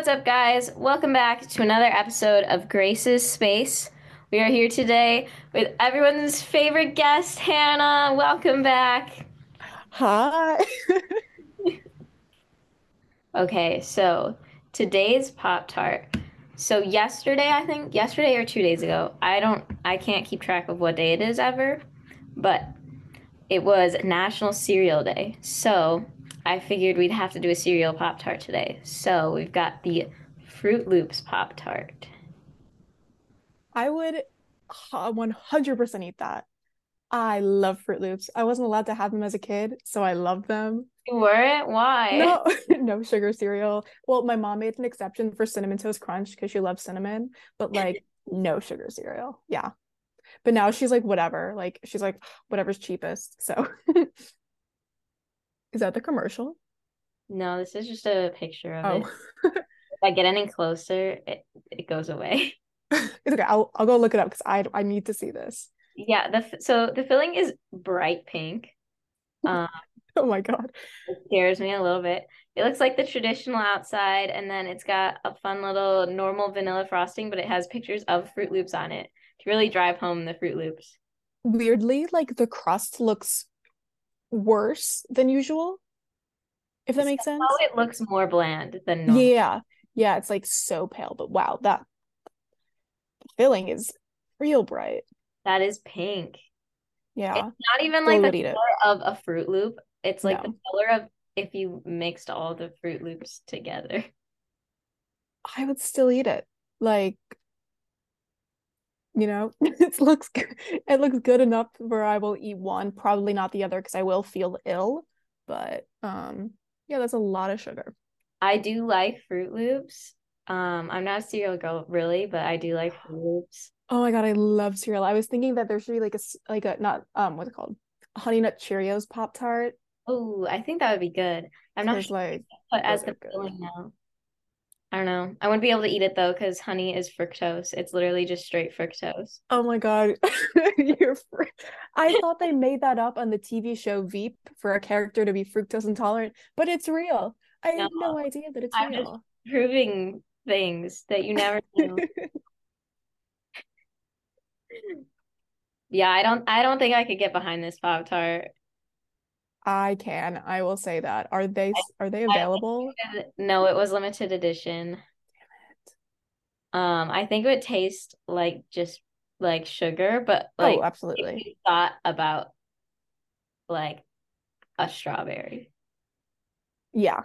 What's up, guys? Welcome back to another episode of Grace's Space. We are here today with everyone's favorite guest, Hannah. Welcome back. Hi. Okay, so today's Pop-Tart. So yesterday or 2 days ago, I can't keep track of what day it is ever, but it was National Cereal Day. So I figured we'd have to do a cereal Pop-Tart today. So we've got the Froot Loops Pop-Tart. I would 100% eat that. I love Froot Loops. I wasn't allowed to have them as a kid, so I love them. You weren't? Why? No, no sugar cereal. Well, my mom made an exception for Cinnamon Toast Crunch because she loves cinnamon, but like no sugar cereal. Yeah. But now she's like, whatever. Like, she's like, whatever's cheapest. So is that the commercial? No, this is just a picture of it. If I get any closer, it goes away. It's okay. I'll go look it up because I need to see this. Yeah, so the filling is bright pink. Oh my god, it scares me a little bit. It looks like the traditional outside, and then it's got a fun little normal vanilla frosting, but it has pictures of Froot Loops on it to really drive home the Froot Loops. Weirdly, like the crust looks worse than usual, if that makes sense. Oh, it looks more bland than normal. Yeah, it's like so pale, but wow, that filling is real bright. That is pink. Yeah. It's not even like the color of a Froot Loop. It's like the color of if you mixed all the Froot Loops together. I would still eat it. Like, you know, it looks good enough where I will eat one, probably not the other because I will feel ill. But yeah, that's a lot of sugar. I do like Froot Loops. I'm not a cereal girl really, but I do like Froot Loops. Oh my god, I love cereal. I was thinking that there should be like a not what's it called? A Honey Nut Cheerios Pop-Tart. Oh, I think that would be good. I'm not sure, like, but as the filling now, I don't know. I wouldn't be able to eat it though because honey is fructose. It's literally just straight fructose. Oh my god, I thought they made that up on the TV show Veep for a character to be fructose intolerant, but it's real. I had no idea that it's real. Just proving things that you never knew. Yeah, I don't think I could get behind this Pop-Tart. I will say that. Are they available? No, it was limited edition. Damn it. I think it would taste like just like sugar, but like, oh, absolutely. If you thought about like a strawberry. Yeah.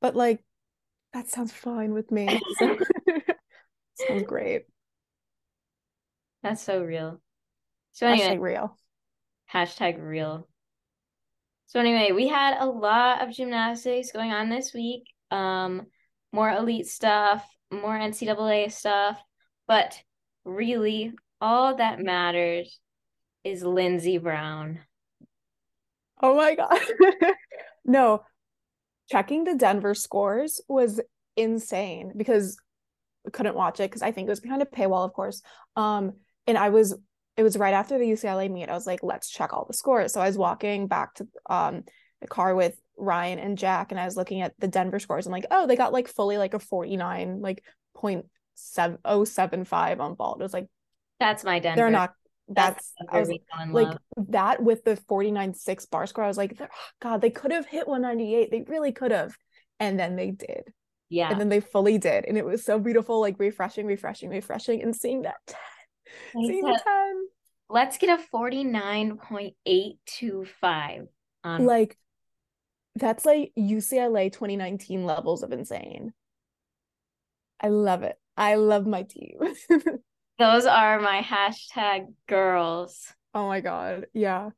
But like that sounds fine with me. So. Sounds great. That's so real. So anyway, #real. So anyway, we had a lot of gymnastics going on this week. More elite stuff, more NCAA stuff. But really, all that matters is Lynnzee Brown. Oh my god. No. Checking the Denver scores was insane because I couldn't watch it because I think it was behind a paywall, of course. And it was right after the UCLA meet. I was like, let's check all the scores. So I was walking back to the car with Ryan and Jack, and I was looking at the Denver scores. I'm like, oh, they got like fully like a 49, like 0.7075 on ball. It was like, that's my Denver. They're not. That's like that with the 49.6 bar score. I was like, god, they could have hit 198. They really could have, and then they did. Yeah, and then they fully did, and it was so beautiful. Like refreshing, and seeing that. Let's get a 49.825 on like that's like UCLA 2019 levels of insane. I love it. I love my team. Those are my #girls. Oh my god. Yeah.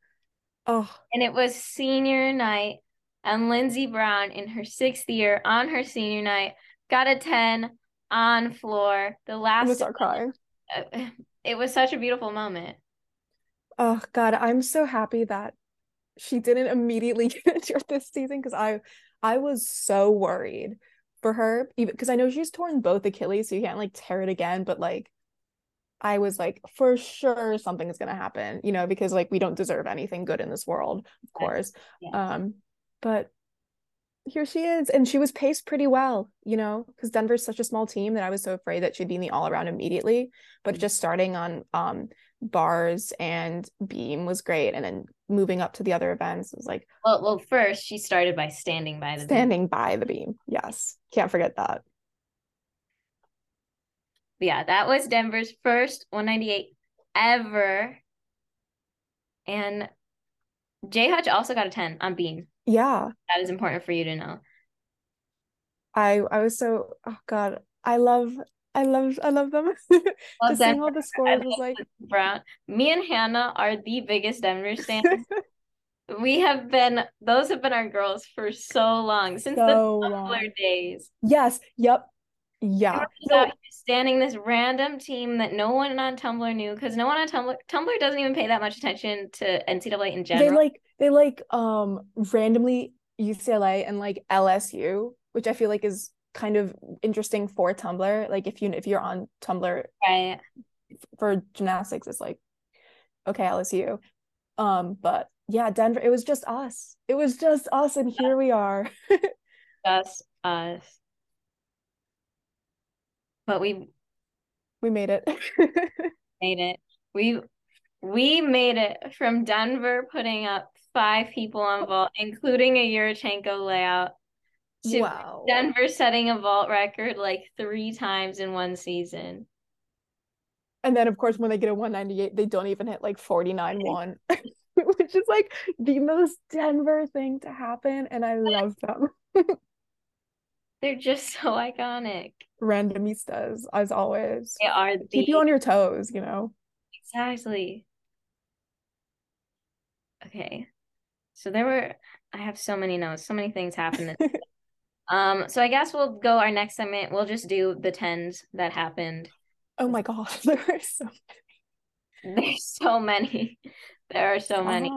Oh. And it was senior night, and Lynnzee Brown in her 6th year on her senior night got a 10 on floor. The last I'm gonna start crying. It was such a beautiful moment. Oh god, I'm so happy that she didn't immediately get injured this season because I was so worried for her, even because I know she's torn both Achilles, so you can't like tear it again, but like I was like, for sure something's gonna happen, you know, because like we don't deserve anything good in this world, of course. Yeah. But here she is. And she was paced pretty well, you know, because Denver's such a small team that I was so afraid that she'd be in the all-around immediately. But just starting on bars and beam was great. And then moving up to the other events, it was like... Well, first, she started by standing by the beam. Standing by the beam, yes. Can't forget that. Yeah, that was Denver's first 198 ever. And Jay Hutch also got a 10 on beam. Yeah. That is important for you to know. I was so, oh God, I love them. Well, seeing all the scores was like. Brown. Me and Hannah are the biggest Denver fans. Those have been our girls for so long, since the Tumblr days. Yes, yep. Yeah. So, standing this random team that no one on Tumblr knew, because no one on Tumblr doesn't even pay that much attention to NCAA in general. They randomly UCLA and like LSU, which I feel like is kind of interesting for Tumblr. Like if you're on Tumblr right. For gymnastics, it's like, okay, LSU. But yeah, Denver, it was just us. And here we are. Just us. But we made it. We made it from Denver putting up 5 people on vault, including a Yurchenko layout, to wow. Denver setting a vault record like 3 times in one season. And then, of course, when they get a 198, they don't even hit like 49-1, which is like the most Denver thing to happen. And I love them. They're just so iconic. Randomistas, as always. They are the... Keep you on your toes, you know? Exactly. Okay. So I have so many notes. So many things happened. So I guess we'll go our next segment. We'll just do the 10s that happened. Oh my God. There are so many. There are so Stop. Many.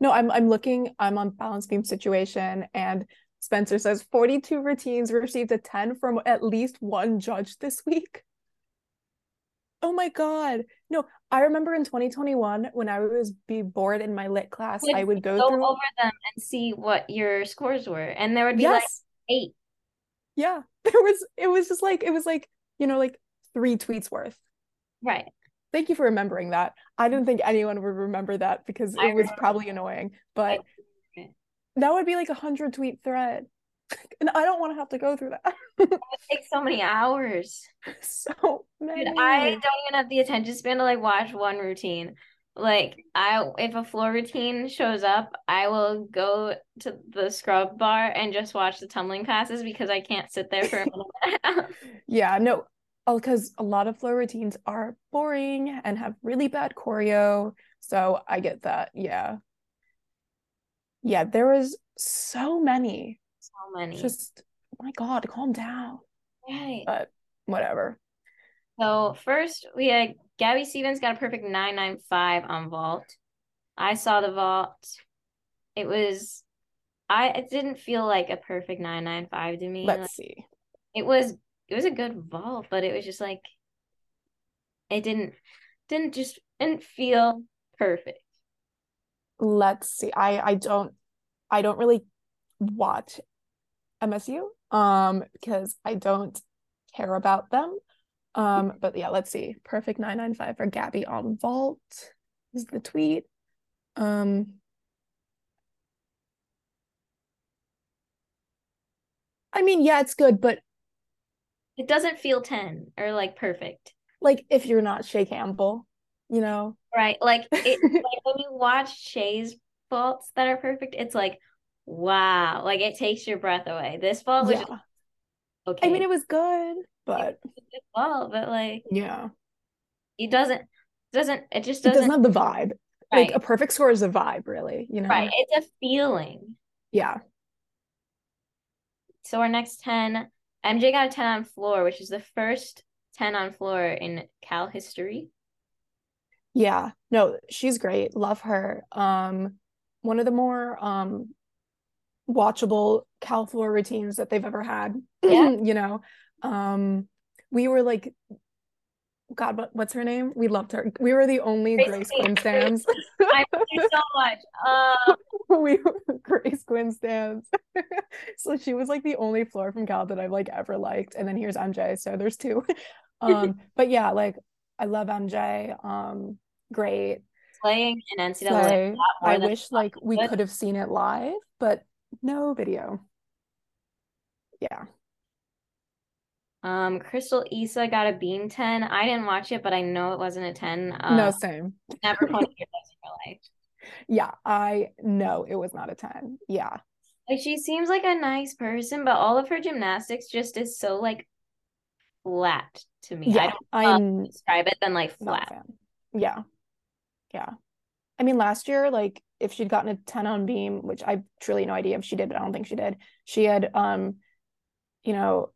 No, I'm looking. I'm on balance beam situation, and Spencer says 42 routines received a 10 from at least one judge this week. Oh my God. No, I remember in 2021 when I was bored in my lit class, I would go through over them and see what your scores were. And there would be like 8. Yeah. It was like, you know, like 3 tweets worth. Right. Thank you for remembering that. I didn't think anyone would remember that because it was probably annoying, but that would be like 100 tweet thread. And I don't want to have to go through that. It would take so many hours. So many. Dude, I don't even have the attention span to like watch one routine. Like if a floor routine shows up, I will go to the scrub bar and just watch the tumbling classes because I can't sit there for a minute. Yeah, no. Because a lot of floor routines are boring and have really bad choreo. So I get that. Yeah. Yeah, there was so many. So many. Just, my God, calm down. Right. But whatever. So first, we had Gabby Stevens got a perfect 995 on vault. I saw the vault. It didn't feel like a perfect 995 to me. Let's see. It was a good vault, but it was just like, it didn't feel perfect. Let's see. I don't really watch MSU because I don't care about them. But yeah, let's see. Perfect 995 for Gabby on vault is the tweet. I mean, yeah, it's good, but it doesn't feel 10 or like perfect. Like if you're not Shea Campbell, you know. Right. Like it like when you watch Shea's vaults that are perfect, it's like, wow, like it takes your breath away. This vault was just, okay. I mean, it was good, but like yeah, it just doesn't have the vibe. Right. Like a perfect score is a vibe, really, you know. Right, it's a feeling. Yeah. So our next 10, MJ got a 10 on floor, which is the first 10 on floor in Cal history. Yeah, no, she's great. Love her. One of the more watchable Cal floor routines that they've ever had. Yeah. You know, we were like, God, what's her name? We loved her. We were the only Grace Quinn fans. I love her so much. we Grace Quinn's dance. So she was like the only floor from Cal that I've like ever liked, and then here's MJ, so there's two. But yeah, like I love MJ. Great playing in NCAA. So I wish like we could have seen it live, but no video. Yeah. Crystal Issa got a beam 10. I didn't watch it, but I know it wasn't a 10. No, same. Never played in my life. Yeah, I know it was not a 10. Yeah. Like she seems like a nice person, but all of her gymnastics just is so like flat to me. Yeah, I don't describe it than like flat. Yeah. Yeah. I mean, last year, like if she'd gotten a 10 on beam, which I truly no idea if she did, but I don't think she did. She had you know,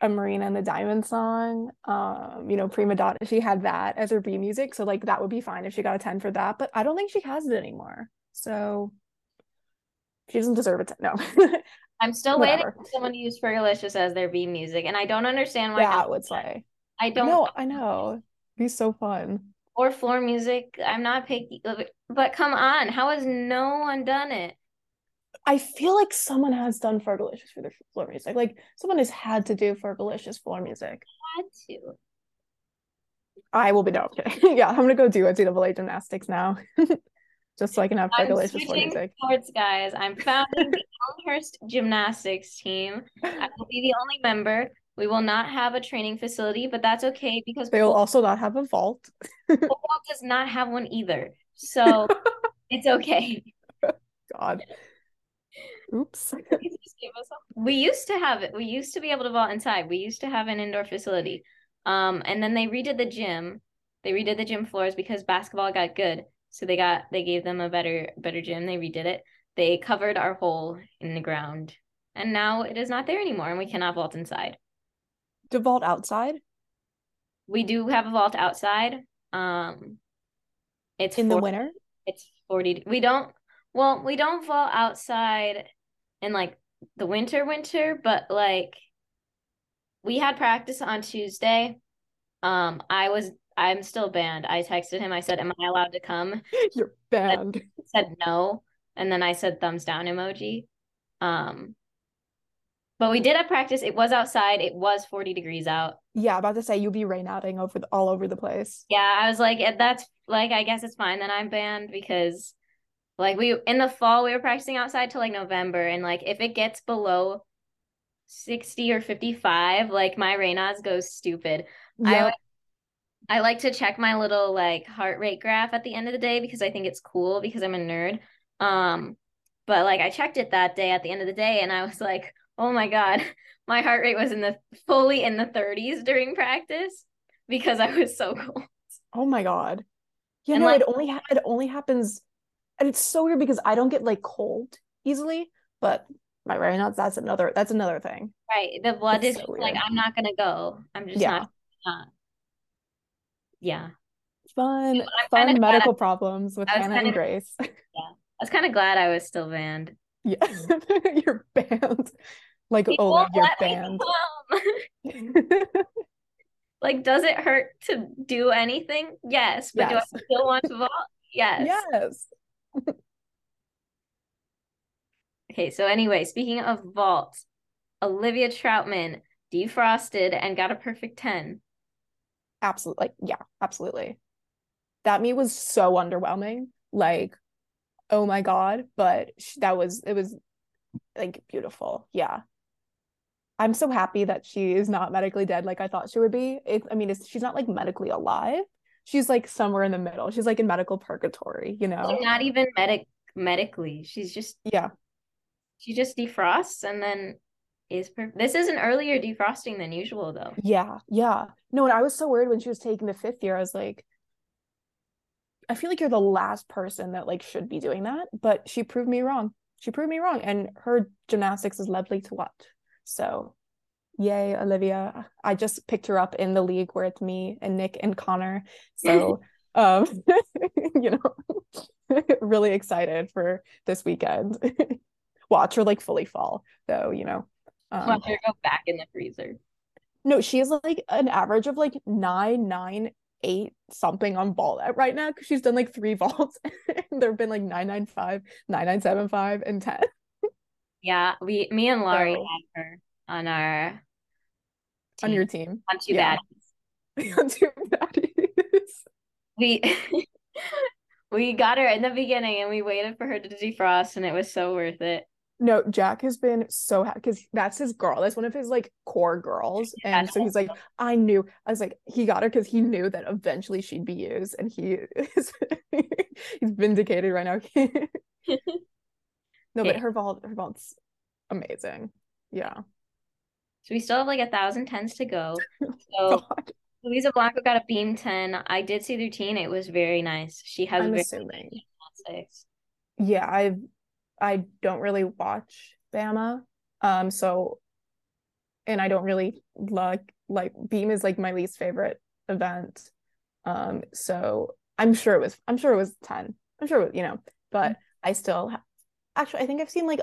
a Marina and the Diamond song, you know, Prima Donna, she had that as her B music, so like that would be fine if she got a 10 for that, but I don't think she has it anymore, so she doesn't deserve a 10. No. I'm still waiting for someone to use Fergalicious as their B music, and I don't understand why that would say I don't know. I know, it'd be so fun. Or floor music, I'm not picky, but come on, how has no one done it? I feel like someone has done Fergalicious for their floor music. Like, someone has had to do Fergalicious floor music. Had to. I will be no. Okay. Yeah, I'm going to go do NCAA gymnastics now. Just so I can have Fergalicious floor music. Sports, guys. I'm founding the Elmhurst gymnastics team. I will be the only member. We will not have a training facility, but that's okay because they will also not have a vault. The vault does not have one either. So it's okay. God. Oops. We used to have it. We used to be able to vault inside. We used to have an indoor facility. And then they redid the gym. They redid the gym floors because basketball got good. So they gave them a better gym. They redid it. They covered our hole in the ground. And now it is not there anymore, and we cannot vault inside. Do vault outside? We do have a vault outside. It's in 40, the winter. It's 40. We don't vault outside in, like, the winter, but, like, we had practice on Tuesday. I'm still banned. I texted him. I said, am I allowed to come? You're banned. He said no, and then I said thumbs down emoji. But we did have practice. It was outside. It was 40 degrees out. Yeah, about to say, you'll be rain outing all over the place. Yeah, I was like, that's, like, I guess it's fine that I'm banned because... Like, we in the fall, we were practicing outside till like November, and like if it gets below 60 or 55, like my Raynaud's goes stupid. Yeah. I like to check my little like heart rate graph at the end of the day because I think it's cool because I'm a nerd. But like I checked it that day at the end of the day, and I was like, oh my God, my heart rate was fully in the 30s during practice because I was so cold. Oh my God, yeah, and no, like, it only happens. And it's so weird because I don't get like cold easily, but my Raynaud's, that's another thing. Right. The blood is so like, I'm not going to go. I'm just not. Yeah. Fun medical problems with Hannah and Grace. Yeah. I was kind of glad I was still banned. Yeah. You're banned. Like, oh, you're banned. Like, does it hurt to do anything? Yes. But yes. Do I still want to vault? Yes. Yes. Okay, so anyway, speaking of vault, Olivia Troutman defrosted and got a perfect 10. Absolutely. Like, yeah, absolutely. That meet was so underwhelming. Like, oh my God, but it was like beautiful. Yeah. I'm so happy that she is not medically dead like I thought she would be. She's not like medically alive. She's like somewhere in the middle. She's like in medical purgatory, you know. She's not even medically. She's just She just defrosts and then is perfect. This is an earlier defrosting than usual, though. Yeah. No, and I was so worried when she was taking the fifth year. I was like, I feel like you're the last person that like should be doing that, but she proved me wrong. And her gymnastics is lovely to watch. So. Yay, Olivia. I just picked her up in the league where it's me and Nick and Connor. So, you know, really excited for this weekend. Watch her like fully fall, though, you know. Watch her go back in the freezer. No, she is like an average of like 9, 9, eight something on vault right now because she's done like three vaults and there have been like 995, 9975, and 10. Yeah, me and Laurie had her on our team. On your team. On Two Baddies. On Two Baddies. We got her in the beginning and we waited for her to defrost and it was so worth it. No, Jack has been so happy because that's his girl. That's one of his like core girls. Yeah, and so he's like, I knew. I was like, he got her because he knew that eventually she'd be used. And he is he's vindicated right now. No, but her vault's amazing. Yeah. So we still have like 1,000 tens to go. So Luisa Blanco got a beam 10. I did see the routine. It was very nice. She has assuming. Yeah, I don't really watch Bama. And I don't really like beam is like my least favorite event. So I'm sure it was 10. I'm sure it was, but I still actually, I think I've seen like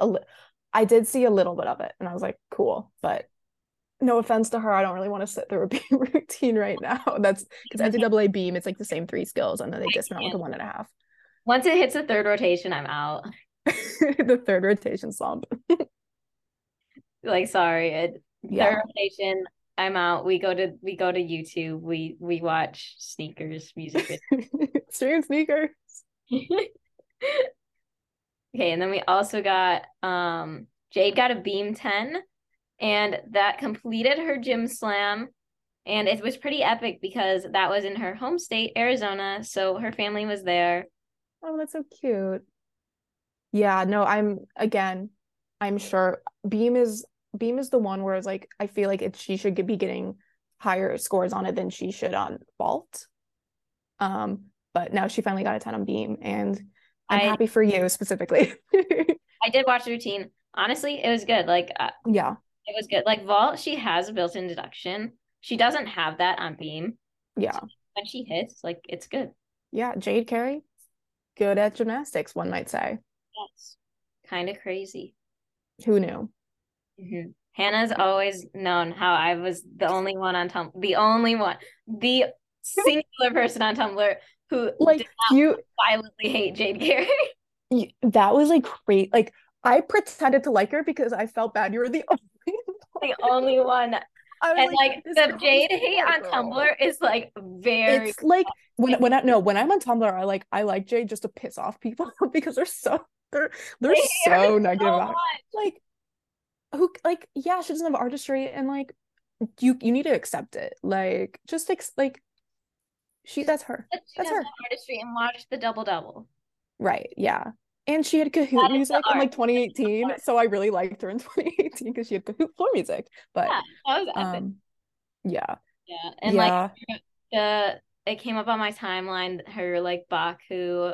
I did see a little bit of it and I was like, cool, but no offense to her. I don't really want to sit through a beam routine right now. That's because NCAA beam, it's like the same three skills and then they dismount with the 1.5. Once it hits the third rotation, I'm out. The third rotation slump. Like, sorry, third rotation, I'm out. We go to YouTube. We watch sneakers music. Stream sneakers. Okay, and then we also got Jade got a beam 10, and that completed her gym slam, and it was pretty epic because that was in her home state, Arizona. So her family was there. Oh, that's so cute. Yeah, no, I'm sure beam is the one where it's like I feel like she should be getting higher scores on it than she should on vault. But now she finally got a 10 on beam, and I'm happy for you specifically. I did watch the routine. Honestly, it was good. Like it was good. Like vault, she has a built-in deduction. She doesn't have that on beam. Yeah, so when she hits, like it's good. Yeah, Jade Carey, good at gymnastics, one might say. Yes. Kind of crazy. Who knew? Mm-hmm. Hannah's always known how I was the only one on Tumblr, the singular person on Tumblr who like did not violently hate Jade Carey. That was like great. Like I pretended to like her because I felt bad. You were the only one. And like the Jade hate on Tumblr is like very. It's like when I'm on Tumblr, I like Jade just to piss off people because they're so negative about it. Like who she doesn't have artistry and like you need to accept it. Like just that's her. That's her artistry and watch the double. Right. Yeah. And she had Kahoot music in like 2018, so I really liked her in 2018 because she had Kahoot floor music. But yeah, that was epic. Yeah, and like it came up on my timeline her like Baku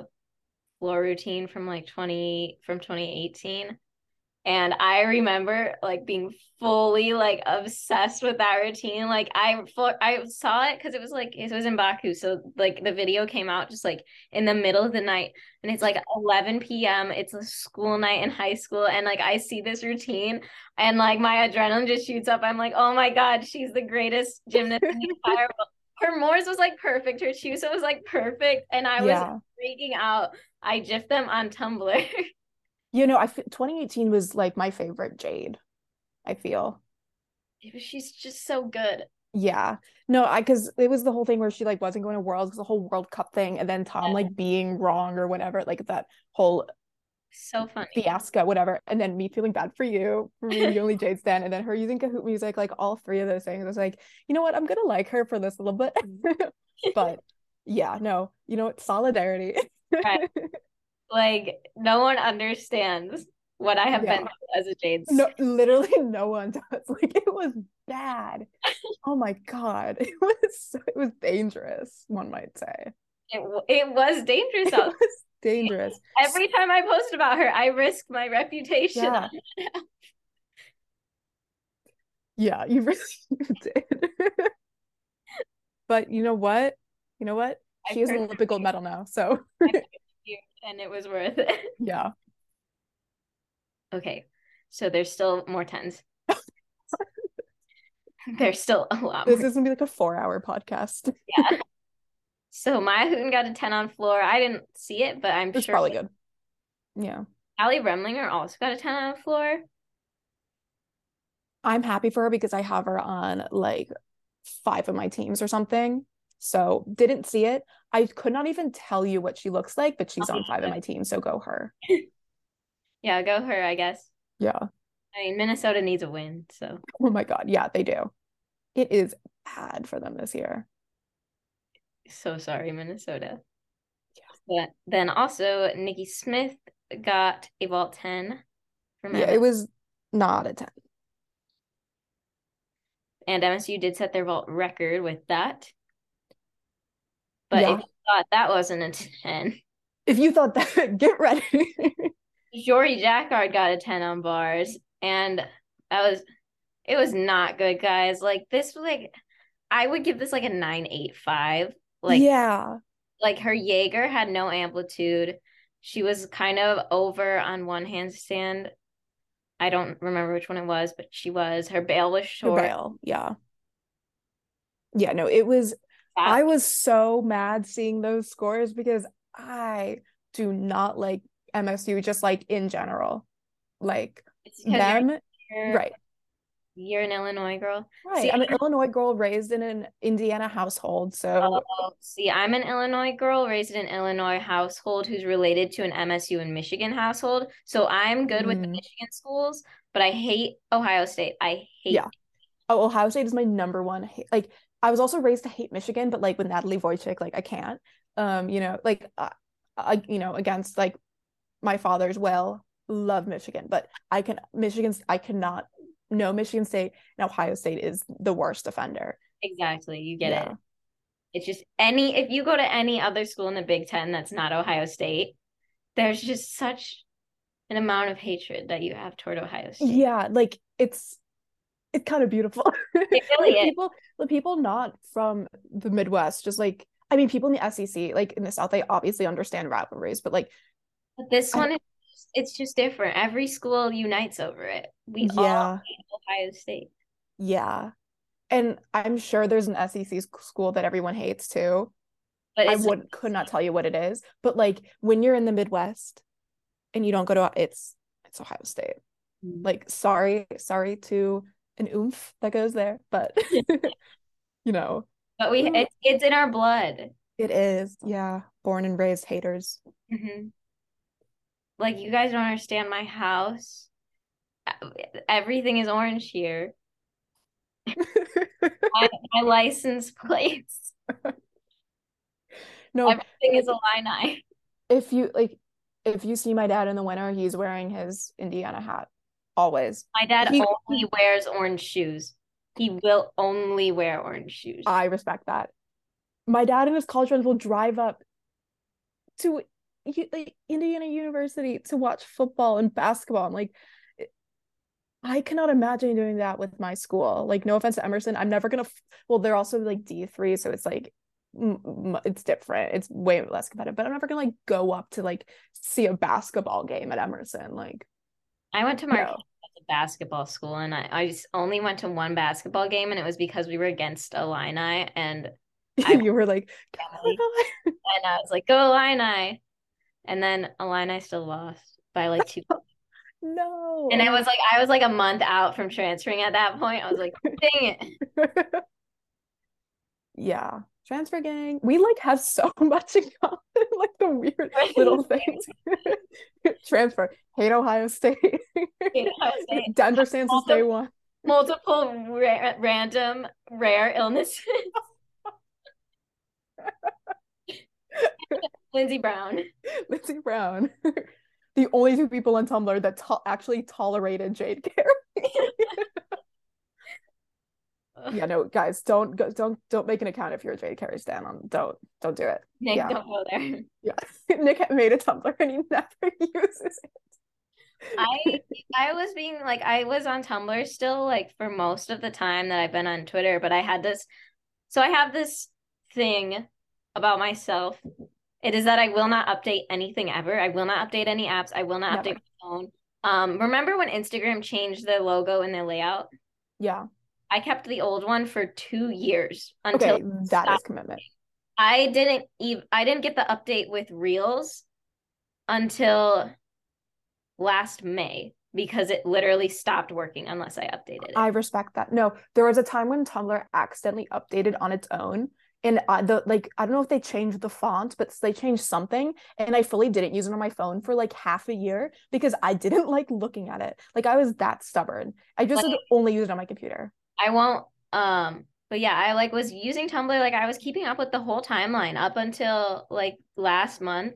floor routine from 2018, and I remember like being fully like obsessed with that routine. Like I saw it because it was like it was in Baku, so like the video came out just like in the middle of the night, and it's like 11 p.m. It's a school night in high school, and like I see this routine and like my adrenaline just shoots up. I'm like, oh my god, she's the greatest gymnast in the entire world. Her Moors was like perfect, her Chusa was like perfect, and I was freaking out. I gifed them on Tumblr. 2018 was like my favorite Jade. I feel she's just so good. Yeah, no, because it was the whole thing where she like wasn't going to Worlds because the whole World Cup thing, and then Tom like being wrong or whatever, like that whole so funny fiasco, whatever, and then me feeling bad for you for being the only Jade stan, and then her using Kahoot music, like all three of those things. I was like, you know what, I'm gonna like her for this a little bit. But yeah, no, solidarity. Right. Like no one understands what I have been as a Jade stan. No, literally no one does. Like it was bad. Oh my god, it was dangerous, one might say. It was dangerous. Dangerous. Every time I post about her, I risk my reputation. Yeah, yeah, you did. But you know what? She has an Olympic gold medal now, so. And it was worth it. Yeah. Okay, so there's still more tens. There's still a lot more. This is gonna be like a 4-hour podcast. Yeah. So Maya Houghton got a 10 on floor. I didn't see it, but I'm sure. It's probably good. Yeah. Allie Remlinger also got a 10 on floor. I'm happy for her because I have her on like 5 of my teams or something. So didn't see it. I could not even tell you what she looks like, but she's on 5 of my team. So go her. Yeah, go her, I guess. Yeah. I mean, Minnesota needs a win. So. Oh my God. Yeah, they do. It is bad for them this year. So sorry, Minnesota. Yeah. But then also Nikki Smith got a vault 10 from MSU. Yeah, it was not a 10. And MSU did set their vault record with that. But yeah. If you thought that wasn't a 10. If you thought that, get ready. Jory Jacquard got a 10 on bars. And that was, it was not good, guys. Like this, like I would give this like a 9.85. Like, yeah. Like her Jaeger had no amplitude. She was kind of over on one handstand. I don't remember which one it was, but she was. Her bail was short. Her bail, yeah. Yeah, no, it was. That. I was so mad seeing those scores because I do not like MSU just like in general. Like them. Right. You're an Illinois girl. Right. See, I'm an Illinois girl raised in an Indiana household. So see, I'm an Illinois girl raised in an Illinois household who's related to an MSU and Michigan household. So I'm good with the Michigan schools, but I hate Ohio State. I hate it. Oh, Ohio State is my number one hate. Like I was also raised to hate Michigan, but like with Natalie Wojcik, like I can't, you know, like, you know, against like my father's will, love Michigan, but I cannot. No, Michigan State and Ohio State is the worst offender. Exactly. You get it. It's just if you go to any other school in the Big Ten that's not Ohio State, there's just such an amount of hatred that you have toward Ohio State. Yeah. Like it's kind of beautiful. It really like is. The people not from the Midwest, just like, I mean, people in the SEC, like in the South, they obviously understand rivalries, but like. But this one is. It's just different. Every school unites over it. We all hate Ohio State. Yeah. And I'm sure there's an SEC school that everyone hates too. But could not tell you what it is. But like when you're in the Midwest and you don't go to it's Ohio State. Mm-hmm. Like sorry to an oomph that goes there, but you know. But it's in our blood. It is. Yeah. Born and raised haters. Mm-hmm. Like, you guys don't understand my house. Everything is orange here. my license plates. No. Everything is Illini. If you see my dad in the winter, he's wearing his Indiana hat. Always. My dad only wears orange shoes. He will only wear orange shoes. I respect that. My dad and his college friends will drive up to Indiana University to watch football and basketball. I'm like, I cannot imagine doing that with my school. Like, no offense to Emerson, I'm never gonna. Well, they're also like D3, so it's like it's different. It's way less competitive. But I'm never gonna like go up to like see a basketball game at Emerson. Like, I went to Marquette basketball school, and I just only went to one basketball game, and it was because we were against Illini, and you were like, and I was like, go Illini. And then Illini still lost by like 2 points. No. And I was like a month out from transferring at that point. I was like, dang it. Yeah. Transfer gang. We like have so much in common. Like the weird little things. Transfer. Hate Ohio State. Denver stands since day one. Multiple random rare illnesses. Lynnzee Brown. The only 2 people on Tumblr that actually tolerated Jade Carey. Yeah, no, guys, don't make an account if you're a Jade Carey stan. Don't do it. Nick, don't go there. Yeah, Nick made a Tumblr and he never uses it. I was being like, I was on Tumblr still like for most of the time that I've been on Twitter, but I have this thing about myself. It is that I will not update anything ever. I will not update any apps. I will not update my phone. Remember when Instagram changed their logo and their layout? Yeah. I kept the old one for 2 years until. Okay, that is commitment. I didn't get the update with Reels until last May because it literally stopped working unless I updated it. I respect that. No, there was a time when Tumblr accidentally updated on its own. And I don't know if they changed the font, but they changed something. And I fully didn't use it on my phone for like half a year because I didn't like looking at it. Like I was that stubborn. I just like, only used it on my computer. I won't. But yeah, I like was using Tumblr. Like I was keeping up with the whole timeline up until like last month.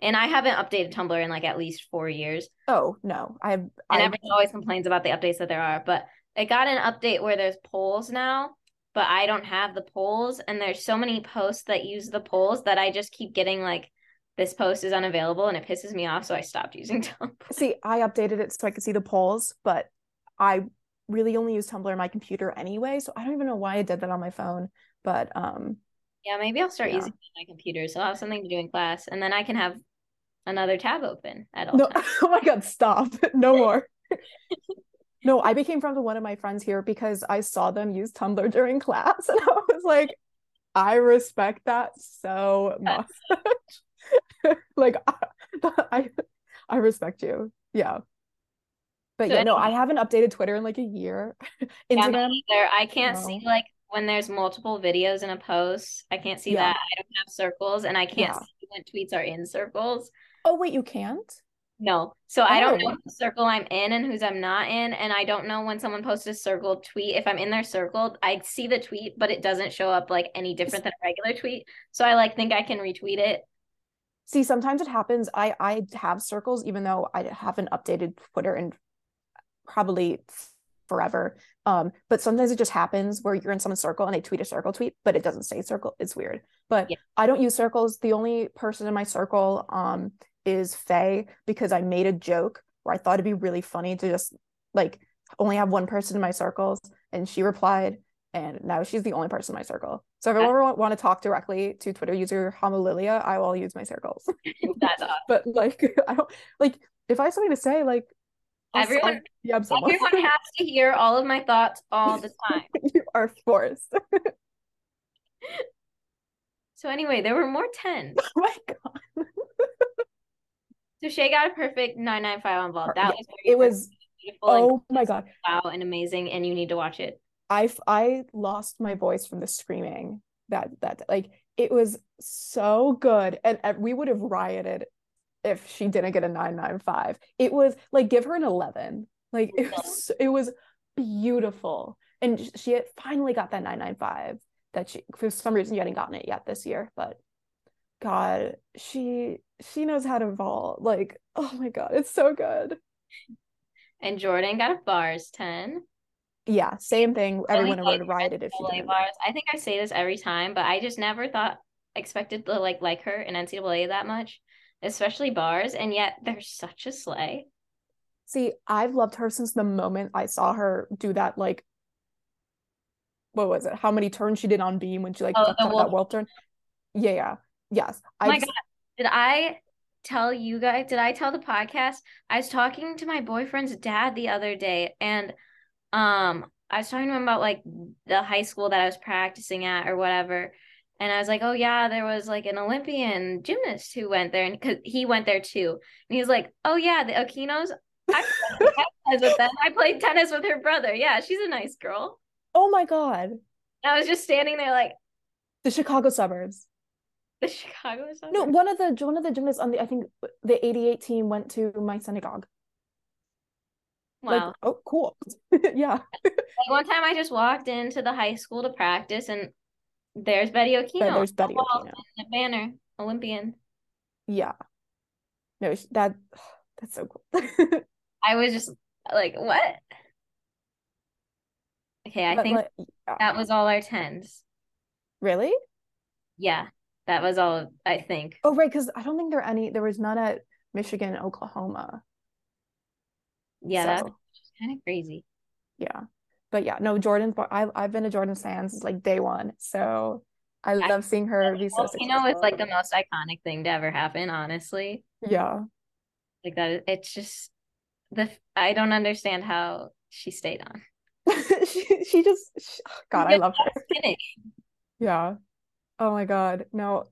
And I haven't updated Tumblr in like at least 4 years. Oh no. And everyone always complains about the updates that there are, but I got an update where there's polls now. But I don't have the polls, and there's so many posts that use the polls that I just keep getting like, this post is unavailable, and it pisses me off, so I stopped using Tumblr. See, I updated it so I could see the polls, but I really only use Tumblr on my computer anyway, so I don't even know why I did that on my phone, but yeah, maybe I'll start using it on my computer, so I'll have something to do in class, and then I can have another tab open at all times. Oh my god, stop. No more. No, I became friends with one of my friends here because I saw them use Tumblr during class. And I was like, I respect that so much. Like, I respect you. Yeah. But so yeah, no, I haven't updated Twitter in like a year. Instagram, yeah, I can't see like when there's multiple videos in a post. I can't see that. I don't have circles. And I can't see when tweets are in circles. Oh, wait, you can't? No. So I don't know whose circle I'm in and whose I'm not in. And I don't know when someone posts a circled tweet. If I'm in their circle, I see the tweet, but it doesn't show up like any different than a regular tweet. So I like think I can retweet it. See, sometimes it happens. I have circles, even though I haven't updated Twitter in probably forever. But sometimes it just happens where you're in someone's circle and they tweet a circle tweet, but it doesn't say circle. It's weird. But yeah. I don't use circles. The only person in my circle is Faye, because I made a joke where I thought it'd be really funny to just like only have one person in my circles, and she replied, and now she's the only person in my circle. So if I ever want to talk directly to Twitter user Homolilia, I will use my circles. That's awesome. But like I don't like if I have something to say, like everyone has to hear all of my thoughts all the time. You are forced. So anyway, there were more 10s. Oh my god. So Shay got a perfect 995 on vault. That was beautiful. Oh my god! Wow, and amazing, and you need to watch it. I lost my voice from the screaming. That like it was so good, and we would have rioted if she didn't get a 995. It was like give her an 11. Like it was beautiful, and she had finally got that 995 that she for some reason you hadn't gotten it yet this year, but. God, she knows how to vault. Like, oh my god, it's so good. And Jordan got a bars 10. Yeah, same thing. Everyone would have rioted if she did bars. I think I say this every time, but I just never expected to like her in NCAA that much, especially bars. And yet, they're such a slay. See, I've loved her since the moment I saw her do that. Like, what was it? How many turns she did on beam when she that world turn? Yeah. Yes. Oh my God. Did I tell the podcast? I was talking to my boyfriend's dad the other day, and I was talking to him about like the high school that I was practicing at or whatever. And I was like, oh yeah, there was like an Olympian gymnast who went there, and cause he went there too. And he was like, oh yeah, the Okinos. I played tennis with her brother. Yeah, she's a nice girl. Oh my God. And I was just standing there like. The Chicago suburbs. The Chicago or something? No, one of the gymnasts on the I think the 88 team went to my synagogue. Wow. Like, oh, cool. Yeah. Like one time I just walked into the high school to practice, and there's Betty Okino. There's Betty Okino. The banner, Olympian. Yeah. No, that's so cool. I was just like, what? Okay, I think that was all our 10s. Really? Yeah. That was all, I think. Oh, right, because I don't think there was none at Michigan, Oklahoma. Yeah, so. That's kind of crazy. Yeah. But yeah, no, I've been to Jordan's fans since like day one. So I love seeing her be so successful. It's like the most iconic thing to ever happen, honestly. Yeah. Like that, it's just, I don't understand how she stayed on. she just, oh God, I love her. Kidding. Yeah. Oh my God, no.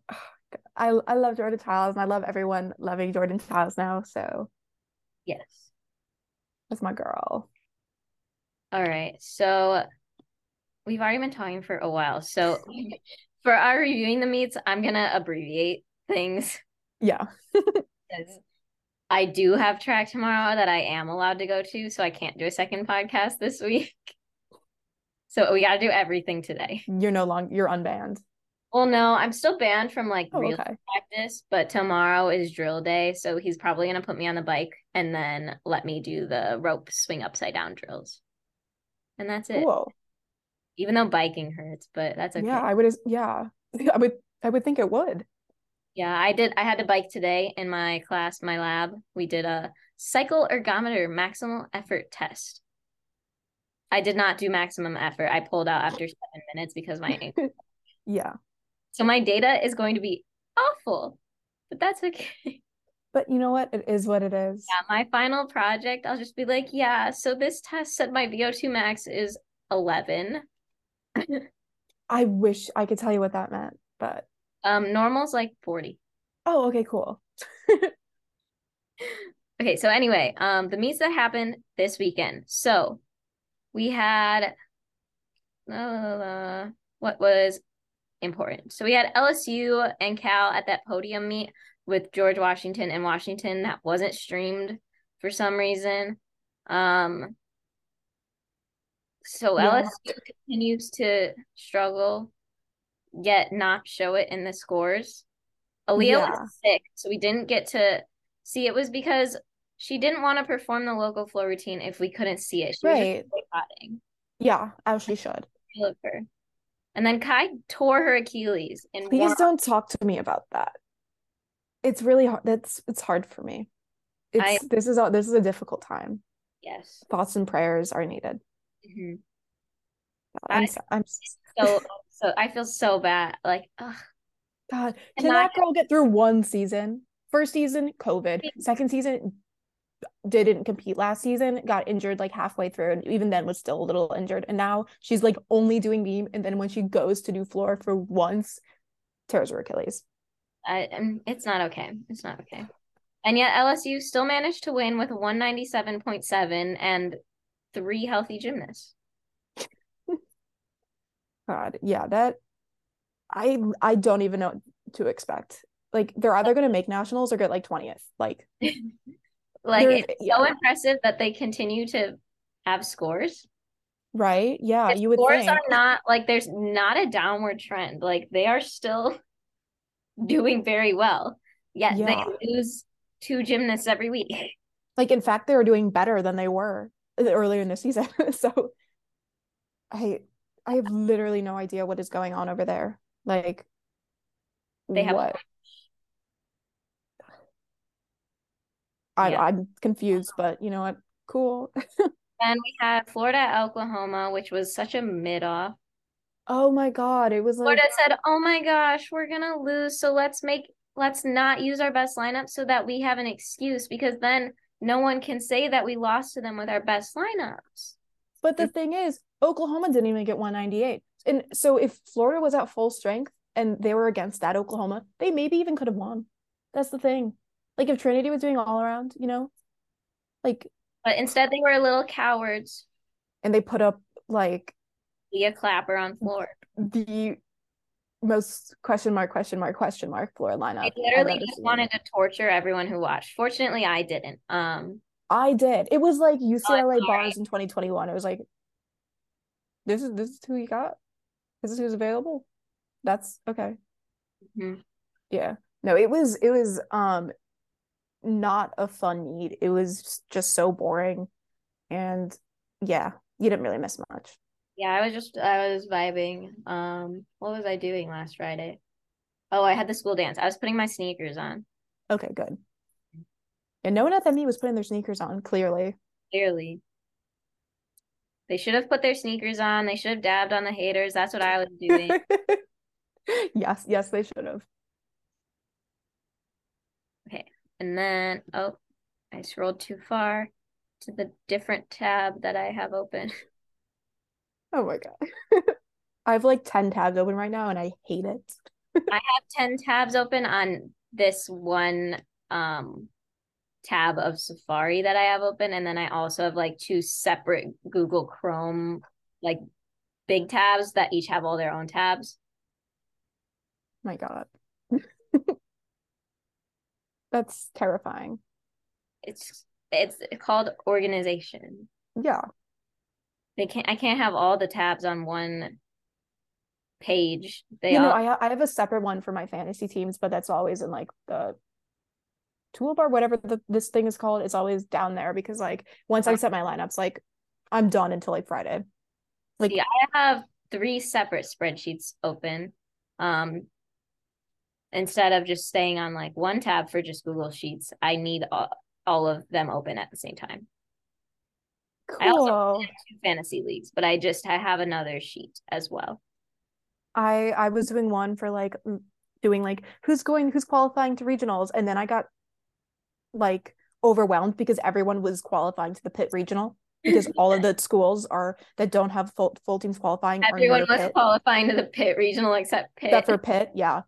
I love Jordan Childs, and I love everyone loving Jordan Childs now, so. Yes. That's my girl. All right, so we've already been talking for a while, so for our reviewing the meets, I'm going to abbreviate things. Yeah. I do have track tomorrow that I am allowed to go to, so I can't do a second podcast this week. So we got to do everything today. You're unbanned. Well, no, I'm still banned from practice, but tomorrow is drill day, so he's probably going to put me on the bike and then let me do the rope swing upside down drills. And that's it. Cool. Even though biking hurts, but that's okay. Yeah, I would think it would. Yeah, I had to bike today in my class, my lab. We did a cycle ergometer maximal effort test. I did not do maximum effort. I pulled out after 7 minutes because my ankle. Yeah. So my data is going to be awful, but that's okay. But you know what? It is what it is. Yeah, my final project, I'll just be like, yeah, so this test said my VO2 max is 11. I wish I could tell you what that meant, but. Normal's like 40. Oh, okay, cool. Okay, so anyway, the meets that happened this weekend. So we had, what was important? So we had LSU and Cal at that podium meet with George Washington and Washington. That wasn't streamed for some reason. LSU continues to struggle, yet not show it in the scores. Aaliyah was sick, so we didn't get to see. It was because she didn't want to perform the local floor routine if we couldn't see it. She was just boycotting. Yeah, as she should. I love her. And then Kai tore her Achilles. Please don't talk to me about that. It's really hard. It's hard for me. This is a difficult time. Yes. Thoughts and prayers are needed. Mm-hmm. So I feel so bad. Like, ugh. God, can that girl get through one season? First season, COVID. Second season, didn't compete last season. Got injured like halfway through, and even then was still a little injured. And now she's like only doing beam, and then when she goes to do floor for once, tears her Achilles. It's not okay. It's not okay. And yet LSU still managed to win with 197.7 and 3 healthy gymnasts. God, yeah, that I don't even know what to expect. Like, they're either going to make nationals or get like 20th. Like, it's so impressive that they continue to have scores, right? Yeah, you would. Scores are not like there's not a downward trend. Like, they are still doing very well. Yet they lose 2 gymnasts every week. Like, in fact, they were doing better than they were earlier in the season. So, I have literally no idea what is going on over there. Like, they have what? I'm confused, but you know what? Cool. And we had Florida, Oklahoma, which was such a mid-off. Oh my God. It was like Florida said, oh my gosh, we're going to lose. So let's not use our best lineup so that we have an excuse, because then no one can say that we lost to them with our best lineups. But the thing is, Oklahoma didn't even get 198. And so if Florida was at full strength and they were against that Oklahoma, they maybe even could have won. That's the thing. Like, if Trinity was doing all around, But instead they were little cowards. And they put up, Leah Clapper on floor. The most question mark floor lineup. I literally just wanted to torture everyone who watched. Fortunately, I didn't. I did. It was like UCLA bars in 2021. It was like, This is who you got. This is who's available. That's okay. Mm-hmm. Yeah. No, it was not a fun meet. It was just so boring, and you didn't really miss much. Yeah, I was vibing. What was I doing last Friday? Oh, I had the school dance. I was putting my sneakers on. Okay, good. And no one at that meet was putting their sneakers on. Clearly. They should have put their sneakers on. They should have dabbed on the haters. That's what I was doing. Yes, they should have. Okay. And then, I scrolled too far to the different tab that I have open. Oh my God. I have 10 tabs open right now, and I hate it. I have 10 tabs open on this one tab of Safari that I have open, and then I also have like two separate Google Chrome like big tabs that each have all their own tabs. My God. That's terrifying. It's called organization. Yeah. I can't have all the tabs on one page. I have a separate one for my fantasy teams, but that's always in like the toolbar, whatever this thing is called. It's always down there because like once I set my lineups, like I'm done until like Friday. Like yeah, I have 3 separate spreadsheets open. Instead of just staying on like one tab for just Google Sheets, I need all of them open at the same time. Cool. I also have 2 fantasy leagues, but I have another sheet as well. I was doing one for like doing like who's qualifying to regionals, and then I got like overwhelmed because everyone was qualifying to the Pitt regional because all of the schools that don't have full teams qualifying. Everyone was qualifying to the Pitt regional except Pitt. Except for Pitt, yeah.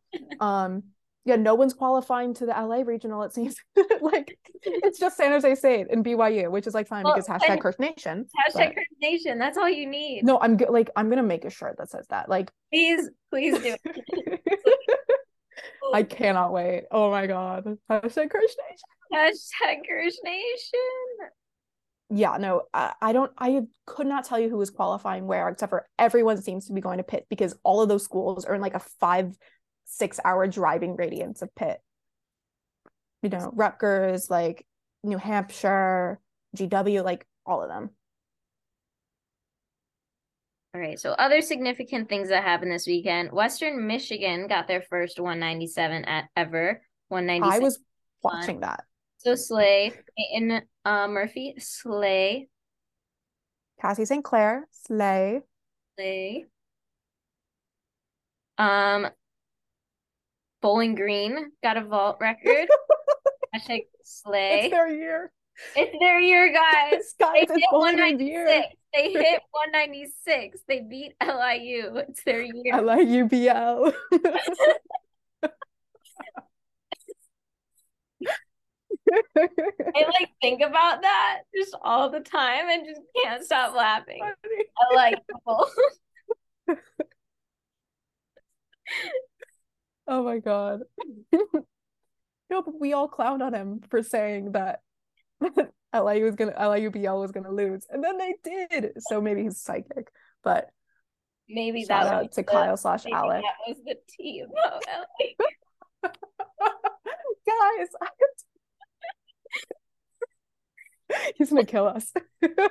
Yeah, no one's qualifying to the LA regional, it seems. Like, it's just San Jose State and BYU, which is like fine because hashtag Curse Nation. Hashtag Curse Nation, that's all you need. No, I'm going to make a shirt that says that. Like, please do it. I cannot wait. Oh my God. Hashtag Curse Nation. Hashtag Curse Nation. Yeah, no, I could not tell you who was qualifying where, except for everyone seems to be going to Pitt because all of those schools are in like a 5-6 hour driving radius of Pitt. You know, Rutgers, like New Hampshire, GW, like all of them. All right, so other significant things that happened this weekend. Western Michigan got their first 197 ever. 197. I was watching that. So slay. Peyton Murphy, slay. Cassie St. Clair, slay. Slay. Bowling Green got a vault record. Hashtag slay. It's their year. It's their year, guys. It's hit 196. Year. They hit 196. They beat LIU. It's their year. LIUBL. I like think about that just all the time and just can't stop laughing. I like people. Oh my God. No, but we all clowned on him for saying that LIUBL was gonna lose. And then they did. So maybe he's psychic. But maybe shout that out to Kyle/Alec. That was the team. Oh, LIU. Guys, he's gonna kill us. Okay,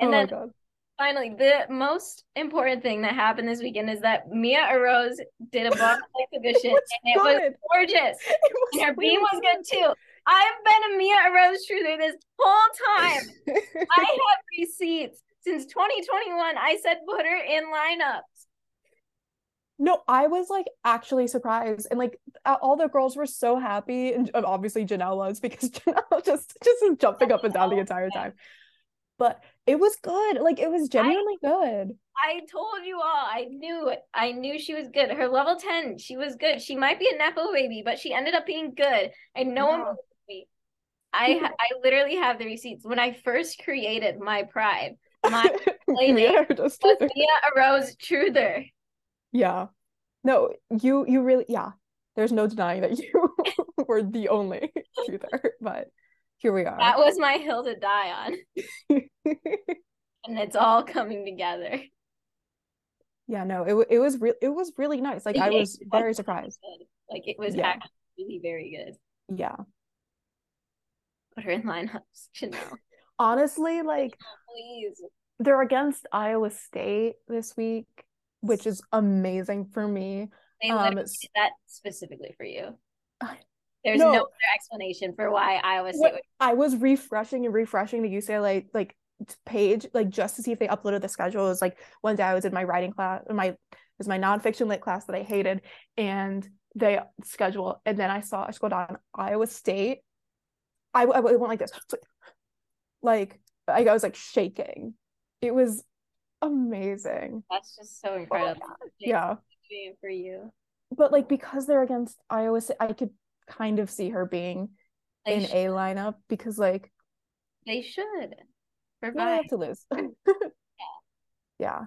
and then finally, the most important thing that happened this weekend is that Mia Arose did a bar exhibition, and it was gorgeous. And her beam was good too. I've been a Mia Arose truther this whole time. I have receipts since 2021. I said put her in lineups. No, I was like actually surprised, and like all the girls were so happy, and obviously Janelle was because Janelle just is jumping up and down the entire time. But it was good. Like it was genuinely good. I told you all. I knew she was good. Her level 10, she was good. She might be a Nepo baby, but she ended up being good. And no one believed me. I literally have the receipts. When I first created my Pride, my play name was Mia Arose Truther. Yeah. No, you really, yeah. There's no denying that you were the only truther, but here we are. That was my hill to die on. And it's all coming together. Yeah, no, it was really nice. Like, I was very surprised. Good. Like, it was actually really very good. Yeah. Put her in lineups, Chanel. Honestly, like, please. They're against Iowa State this week, which is amazing for me. They literally did that specifically for you. There's no other explanation for why Iowa State I was refreshing the UCLA like page like just to see if they uploaded the schedule. It was like one day I was in my writing class, my nonfiction lit class that I hated, and they schedule, and then I scrolled down Iowa State. I went like this, like I was like shaking. It was amazing. That's just so incredible. Oh, yeah. Yeah. For you. But like, because they're against Iowa State, I could kind of see her being they in should. A lineup because like they should. Provide. They have to lose. Yeah. Yeah.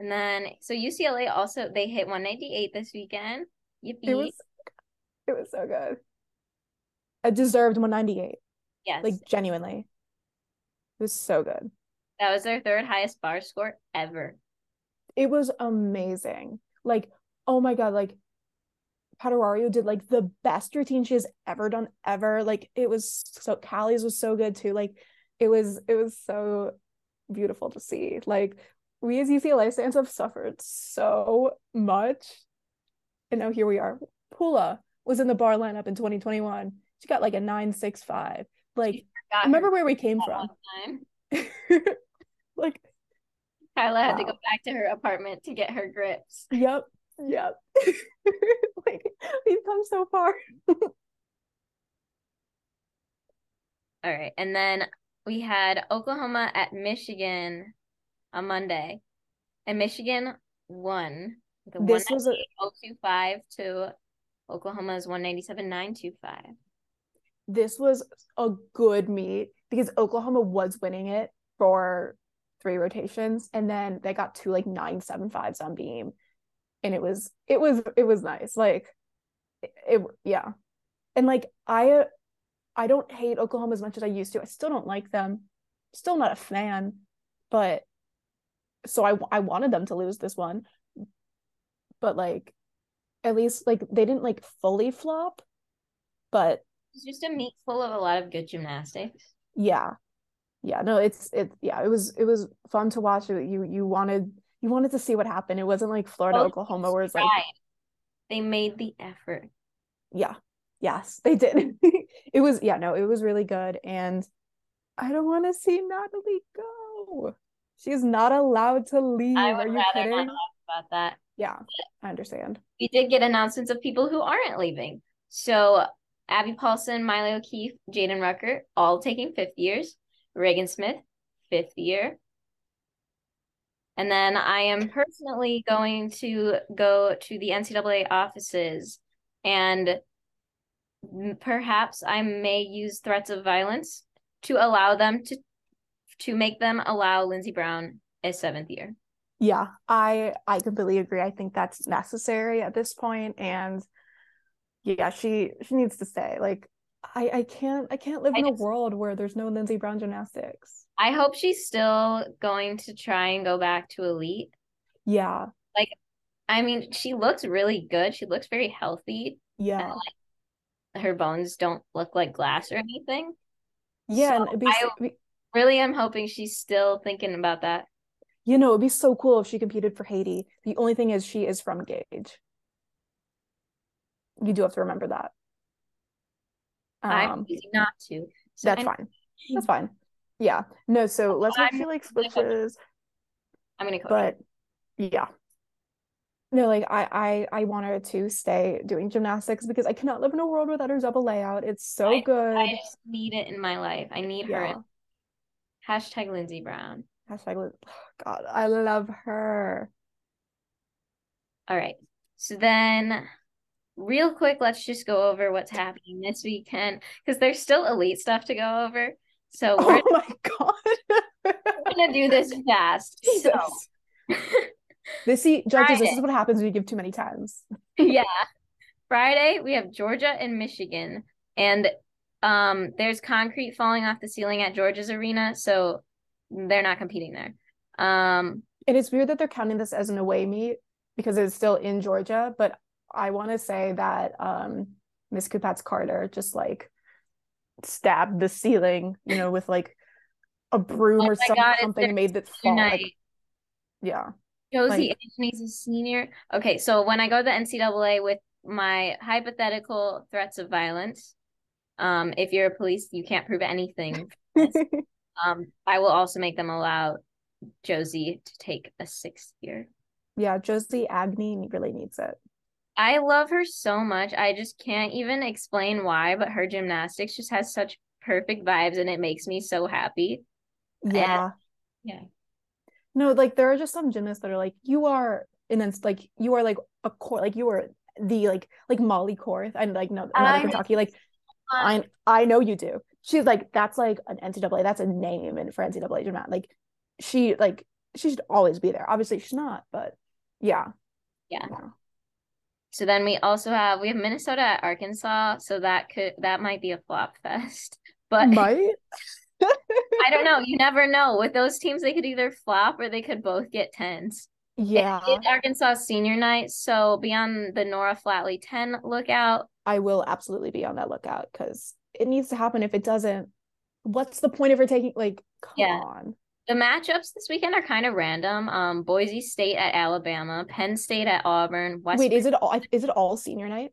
And then so UCLA also they hit 198 this weekend. Yippee. It was so good. I deserved 198. Yes. Like genuinely. It was so good. That was their third highest bar score ever. It was amazing. Like, oh my God, like Padorario did like the best routine she has ever done ever. Like it was so Callie's was so good too. Like it was so beautiful to see. Like we as UCLA fans have suffered so much. And now here we are. Pula was in the bar lineup in 2021. She got like a 9.65. Like remember where we came from. Like Kyla had to go back to her apartment to get her grips. Yep. Like we've come so far. All right. And then we had Oklahoma at Michigan on Monday. And Michigan won. This was 025 to Oklahoma's 197.925. This was a good meet because Oklahoma was winning it for three rotations, and then they got two like 9.75s on beam, and it was nice. Like it yeah. And like I don't hate Oklahoma as much as I used to. I still don't like them. Still not a fan, but so I wanted them to lose this one. But like at least like they didn't like fully flop, but it's just a meet full of a lot of good gymnastics. Yeah. No, it was fun to watch. You wanted to see what happened. It wasn't like Florida, Oklahoma, where it's like they made the effort. Yeah. Yes, they did. It was really good. And I don't want to see Natalie go. She's not allowed to leave. Are you kidding? Not about that. Yeah, I understand. We did get announcements of people who aren't leaving. So Abby Paulson, Miley O'Keefe, Jaden Rucker, all taking fifth years. Reagan Smith, fifth year. And then I am personally going to go to the NCAA offices, and perhaps I may use threats of violence to allow them to make them allow Lynnzee Brown a seventh year. Yeah, I completely agree. I think that's necessary at this point, and yeah, she needs to stay. Like I can't live in a world where there's no Lynnzee Brown gymnastics. I hope she's still going to try and go back to elite. Yeah. Like, I mean, she looks really good. She looks very healthy. Yeah. Like, her bones don't look like glass or anything. Yeah. So and I really am hoping she's still thinking about that. You know, it'd be so cool if she competed for Haiti. The only thing is she is from Gage. You do have to remember that. I'm choosing not to. So that's fine. Yeah. No, so let's hope she like switches. I'm gonna coach. But yeah. No, like I want her to stay doing gymnastics because I cannot live in a world without her double layout. It's so good. I just need it in my life. I need her. Hashtag Lynnzee Brown. God, I love her. All right. So then real quick, let's just go over what's happening this weekend because there's still elite stuff to go over. So we're gonna do this fast. Jesus. So judges, this is what happens when you give too many times. Yeah. Friday we have Georgia and Michigan, and there's concrete falling off the ceiling at Georgia's arena, so they're not competing there. And it's weird that they're counting this as an away meet because it's still in Georgia, but I want to say that Miss Kupats-Carter just like stabbed the ceiling, you know, with like a broom or something made that fall. Like, yeah. Josie Anthony's a senior. Okay, so when I go to the NCAA with my hypothetical threats of violence, if you're a police, you can't prove anything. I will also make them allow Josie to take a sixth year. Yeah, Josie Agnew really needs it. I love her so much. I just can't even explain why, but her gymnastics just has such perfect vibes and it makes me so happy. Yeah. No, like there are just some gymnasts that are like, you are, and then like you are like a core, like you are the like Molly Korth, and like no, not Kentucky, like I know you do. She's like, that's like an NCAA, that's a name and for NCAA gymnast. Like she should always be there. Obviously she's not, but yeah. So then we also have Minnesota at Arkansas, so that might be a flop fest. But might. I don't know. You never know. With those teams, they could either flop or they could both get 10s. Yeah. It's Arkansas senior night, so be on the Nora Flatley 10 lookout. I will absolutely be on that lookout because it needs to happen. If it doesn't, what's the point of her taking, come on. The matchups this weekend are kind of random. Boise State at Alabama, Penn State at Auburn. Is it all senior night?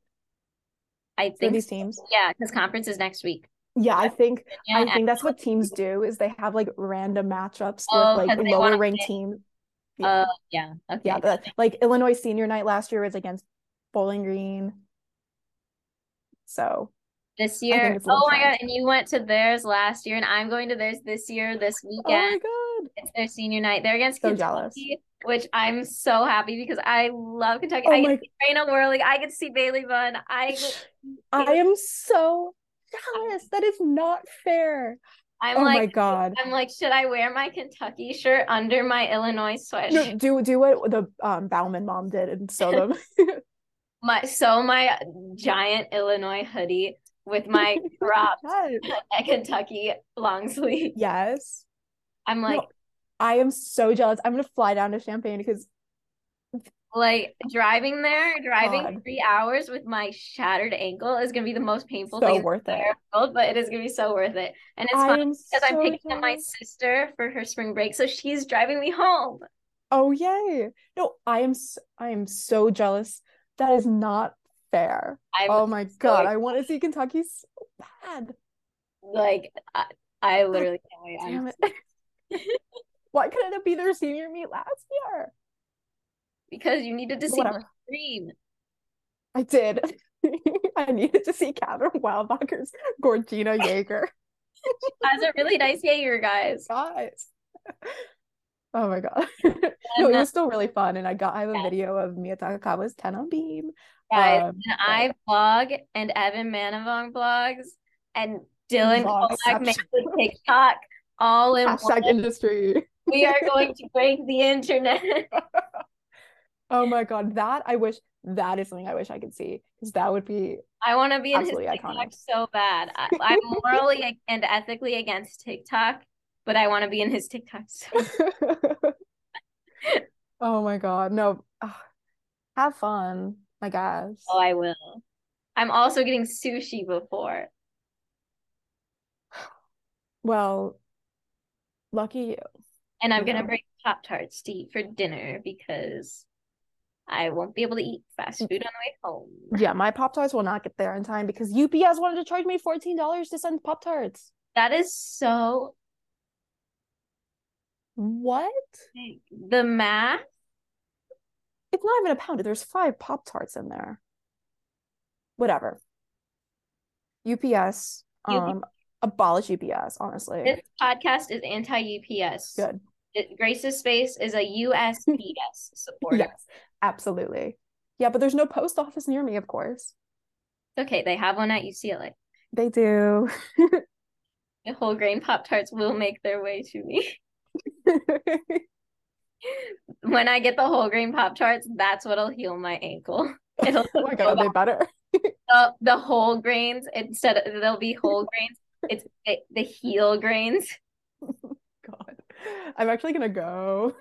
I think these teams. Yeah, because conference is next week. Yeah, I think that's what teams do is they have like random matchups with like lower ranked teams. Yeah. Yeah. Okay. Yeah, but, like Illinois senior night last year was against Bowling Green. So this year, oh my god! And you went to theirs last year, and I'm going to theirs this year this weekend. Oh my god! It's their senior night. They're against Kentucky, which I'm so happy because I love Kentucky. Oh I get to see Raina Worley. I get to see Bailey Bunn. I am so jealous. That is not fair. I'm like, should I wear my Kentucky shirt under my Illinois sweatshirt? No, do what the Bauman mom did and sew them. my giant Illinois hoodie with my cropped Kentucky long sleeve. Yes. I'm like, no, I am so jealous. I'm gonna fly down to Champaign because like driving 3 hours with my shattered ankle is gonna be the most painful thing. Worth it. But it is gonna be so worth it. And it's fun because I'm picking up my sister for her spring break. So she's driving me home. Oh yay. No, I am so jealous. That is not fair. Oh my god. I want to see Kentucky so bad. Like I literally can't wait. Damn it. Why couldn't it be their senior meet last year? Because you needed to see Green. I did. I needed to see Catherine Wildbacher's Georgina Yeager. She has a really nice Yeager, guys. Oh my god. No, it was still really fun, and I have a video of Mia Takakawa's 10 on beam. Guys, I vlog, and Evan Manavong vlogs, and Dylan Kolak makes a TikTok all in one. Industry. We are going to break the internet. Oh my god, that is something I wish I could see, because that would be. I want to be in his TikTok iconic. So bad. I'm morally and ethically against TikTok. But I want to be in his TikToks. Oh my god, no! Ugh. Have fun, I guess. Oh, I will. I'm also getting sushi before. Well, lucky you. And I'm gonna bring Pop-Tarts to eat for dinner because I won't be able to eat fast food on the way home. Yeah, my Pop-Tarts will not get there in time because UPS wanted to charge me $14 to send Pop-Tarts. That is so. What? The math? It's not even a pound. There's 5 Pop-Tarts in there. Whatever. UPS. Abolish UPS, honestly. This podcast is anti-UPS. Good. Grace's Space is a USPS supporter. Yes, absolutely. Yeah, but there's no post office near me, of course. It's okay. They have one at UCLA. They do. The whole grain Pop-Tarts will make their way to me. When I get the whole grain Pop-Tarts, that's what'll heal my ankle. It'll oh my god, they better. The whole grains instead of they'll be whole grains. It's the heel grains. Oh god, I'm actually gonna go.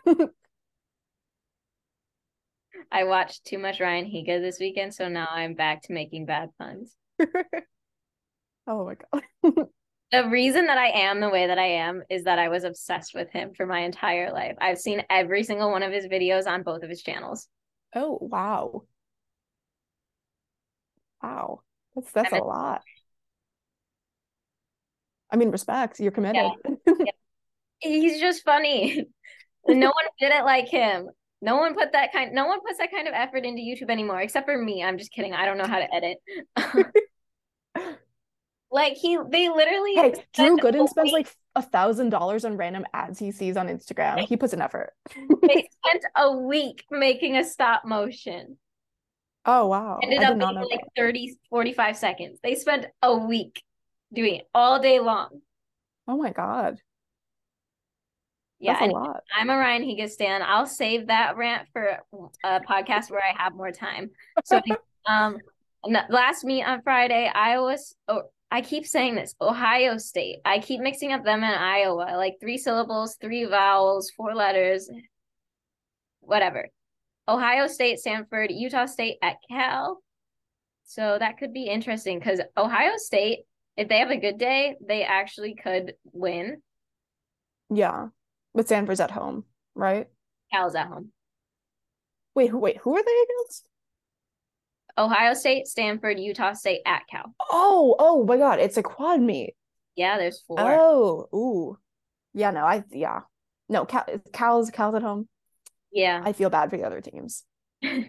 I watched too much Ryan Higa this weekend, so now I'm back to making bad puns. Oh my god. The reason that I am the way that I am is that I was obsessed with him for my entire life. I've seen every single one of his videos on both of his channels. Oh, wow. Wow. That's a lot. I mean, respect. You're committed. Yeah. Yeah. He's just funny. No one did it like him. No one puts that kind of effort into YouTube anymore, except for me. I'm just kidding. I don't know how to edit. Like they literally Drew Gooden spends like $1,000 on random ads he sees on Instagram. He puts an effort. They spent a week making a stop motion. Oh, wow. Ended up being like 30, 45 seconds. They spent a week doing it all day long. Oh, my God. Yeah, that's a lot. I'm Orion Higgestan. I'll save that rant for a podcast where I have more time. So last meet on Friday, I keep saying this, Ohio State. I keep mixing up them and Iowa, like 3 syllables, 3 vowels, 4 letters, whatever. Ohio State, Stanford, Utah State at Cal. So that could be interesting because Ohio State, if they have a good day, they actually could win. Yeah, but Stanford's at home, right? Cal's at home. Wait, who are they against? Ohio State, Stanford, Utah State at Cal. Oh my God, it's a quad meet. Yeah, there's 4. Oh, ooh, yeah, no, Cal's at home. Yeah, I feel bad for the other teams. Then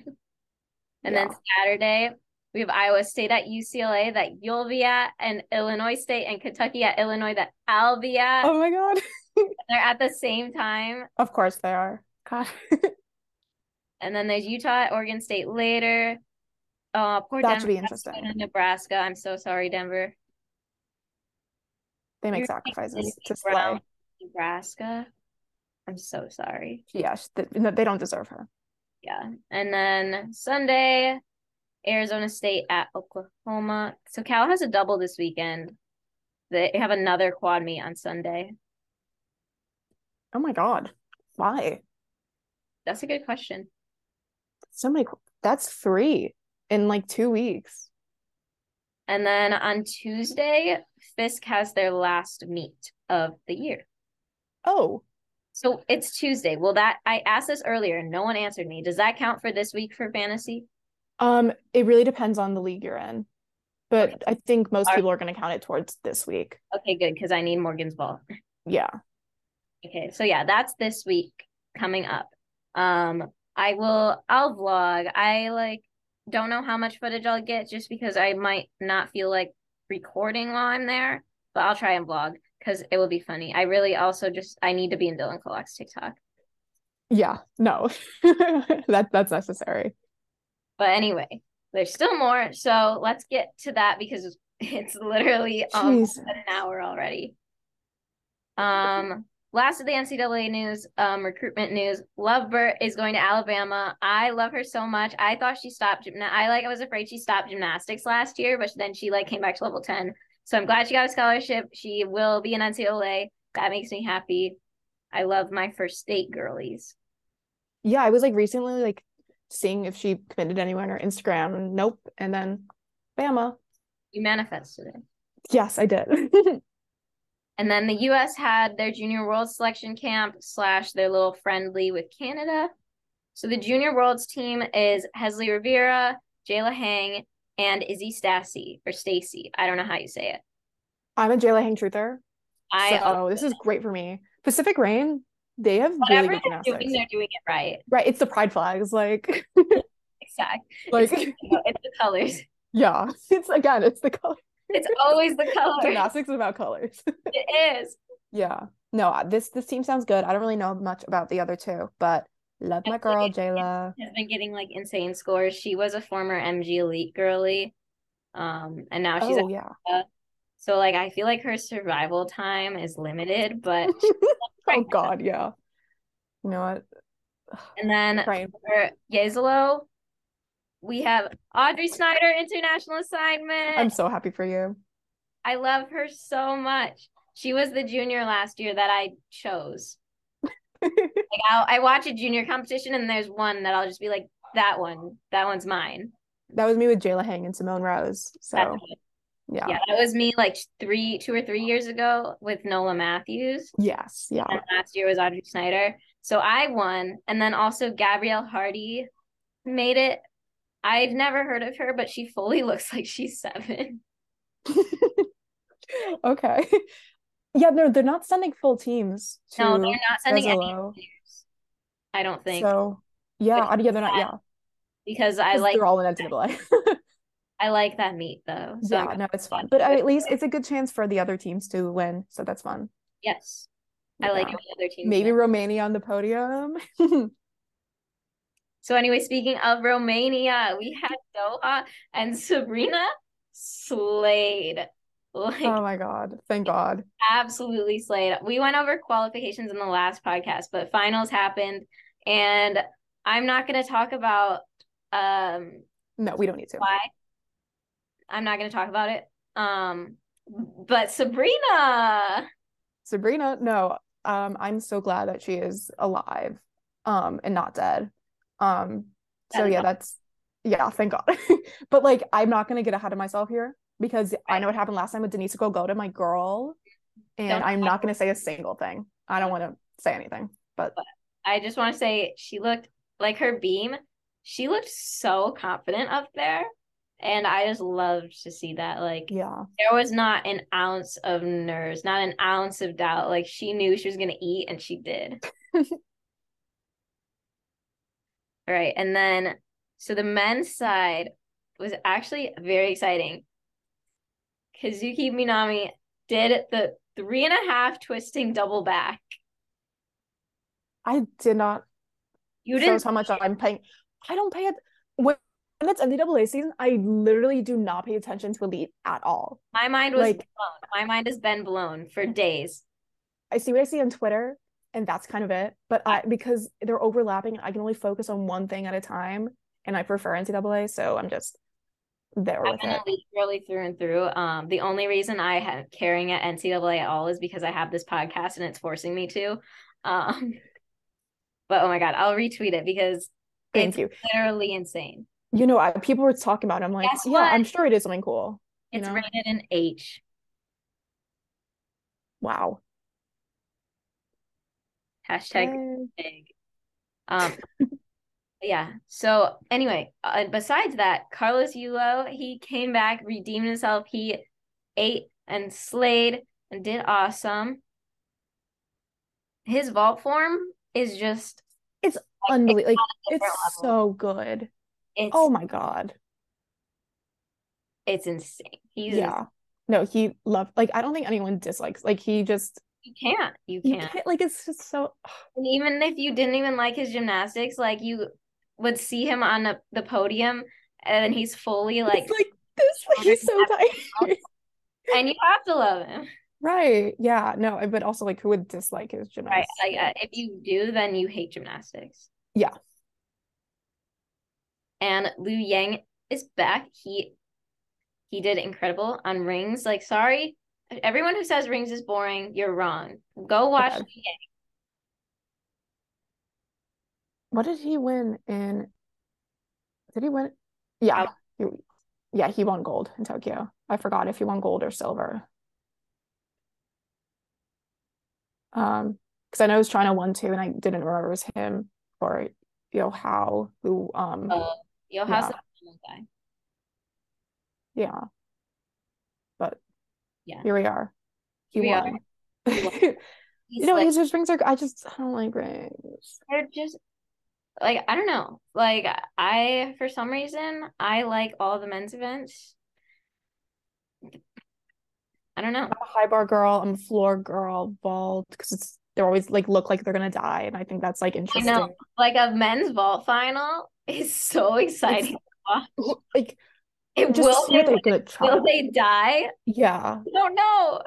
Saturday we have Iowa State at UCLA that you'll be at, and Illinois State and Kentucky at Illinois that I'll be at. Oh my God, they're at the same time. Of course they are. God. And then there's Utah at Oregon State later. Poor that Denver. Should be interesting. Nebraska. I'm so sorry, Denver. They make sacrifices to play. Nebraska. I'm so sorry. Yeah, they don't deserve her. Yeah. And then Sunday, Arizona State at Oklahoma. So Cal has a double this weekend. They have another quad meet on Sunday. Oh my God. Why? That's a good question. That's 3. In like 2 weeks. And then on Tuesday, Fisk has their last meet of the year. Oh. So it's Tuesday. Will that, I asked this earlier and no one answered me. Does that count for this week for fantasy? It really depends on the league you're in. But okay. I think most people are going to count it towards this week. Okay, good, because I need Morgan's ball. Yeah. Okay, so yeah, that's this week coming up. I'll vlog. Don't know how much footage I'll get just because I might not feel like recording while I'm there, but I'll try and vlog because it will be funny. I really also I need to be in Dylan Kolak's TikTok. Yeah, no, that's necessary. But anyway, there's still more. So let's get to that because it's literally almost an hour already. Last of the NCAA news, recruitment news. Lovebird is going to Alabama. I love her so much. I thought she stopped I was afraid she stopped gymnastics last year, but then she came back to level 10. So I'm glad she got a scholarship. She will be in NCAA. That makes me happy. I love my first state girlies. Yeah, I was recently seeing if she committed anywhere on her Instagram. And nope. And then Bama. You manifested it. Yes, I did. And then the U.S. had their Junior Worlds selection camp / their little friendly with Canada. So the Junior Worlds team is Hesley Rivera, Jayla Hang, and Izzy Stassi, or Stacy. I don't know how you say it. I'm a Jayla Hang truther. This is great for me. Pacific Rain, they have whatever really good gymnastics. They're doing it right. Right, it's the pride flags, Exactly. It's the colors. Yeah, it's the colors. It's always the colors. Gymnastics is about colors. It is. Yeah. No, this team sounds good. I don't really know much about the other two, but love my girl, Jayla. Has been getting insane scores. She was a former MG Elite girly, and now she's Canada. So I feel her survival time is limited, but oh God, yeah. You know what? And then for Yezelo, we have Audrey Snyder, international assignment. I'm so happy for you. I love her so much. She was the junior last year that I chose. I watch a junior competition and there's one that I'll just be that one's mine. That was me with Jayla Hang and Simone Rose. So yeah, that was me 2 or 3 years ago with Nola Matthews. Yes, yeah. And last year was Audrey Snyder. So I won. And then also Gabrielle Hardy made it. I've never heard of her, but she fully looks like she's 7. Okay. Yeah, no, they're not sending full teams. No, they're not sending any players. I don't think. So, yeah, they're not, yeah. Because they're all in NCAA. I like that meet, though. So yeah, no, it's fun. But at least it's a good chance for the other teams to win, so that's fun. Yes. I like any other team. Maybe Romania on the podium. So anyway, speaking of Romania, we had Doha and Sabrina slayed. Like, oh my God. Thank God. Absolutely slayed. We went over qualifications in the last podcast, but finals happened, and I'm not going to talk about no, we don't need to. Why? I'm not going to talk about it. But Sabrina, no. I'm so glad that she is alive and not dead. So yeah, thank God. But like, I'm not going to get ahead of myself here, because I know what happened last time with Denise Golgota, my girl, and I'm not going to say a single thing. I don't want to say anything, but I just want to say she looked like her beam. She looked so confident up there, and I just loved to see that. Like, yeah, there was not an ounce of nerves, not an ounce of doubt. Like, she knew she was going to eat, and she did. All right, and then, so the men's side was actually very exciting. Kazuki Minami did the 3.5 twisting double back. I did not. You didn't. Shows how much I'm paying. I don't pay it. When it's NCAA season, I literally do not pay attention to Elite at all. My mind was blown. My mind has been blown for days. I see what I see on Twitter, and that's kind of it. But because they're overlapping, I can only focus on one thing at a time, and I prefer NCAA, so I'm just there with it. Elite really through and through. The only reason I have caring at NCAA at all is because I have this podcast, and it's forcing me to. But oh my God, I'll retweet it because thank you. Literally insane. You know, people were talking about it. I'm like, yeah, I'm sure it is something cool. It's rated an H. Wow. Hashtag big. Yeah. So anyway, besides that, Carlos Yulo, he came back, redeemed himself. He ate and slayed and did awesome. His vault form is just... It's unbelievable. It's so good. It's, oh my God, it's insane. He's insane. No, he loved. Like, I don't think anyone dislikes. Like, he just you can't. Like, it's just so. And even if you didn't even like his gymnastics, like, you would see him on the podium, and he's fully like this. Like, he's so tight, and you have to love him. Right. Yeah. No. But also, like, who would dislike his gymnastics? Right. Like, if you do, then you hate gymnastics. Yeah. And Liu Yang is back. He did incredible on rings. Like, sorry, everyone who says rings is boring, you're wrong. Go watch Liu Yang. What did he win in? Did he win? Yeah. He won gold in Tokyo. I forgot if he won gold or silver. Because I know it was China 1-2, and I didn't remember it was him or Yohao who Yohao's the guy. Yeah. But yeah, here we are. He won. You know, his rings are, I don't like rings. They're just like, I don't know. Like, for some reason I like all the men's events. I don't know. I'm a high bar girl. I'm a floor girl. Vault, because they're always like look like they're gonna die, and I think that's like interesting. I know, like, a men's vault final is so exciting. Like, it will they die? Yeah, I don't know.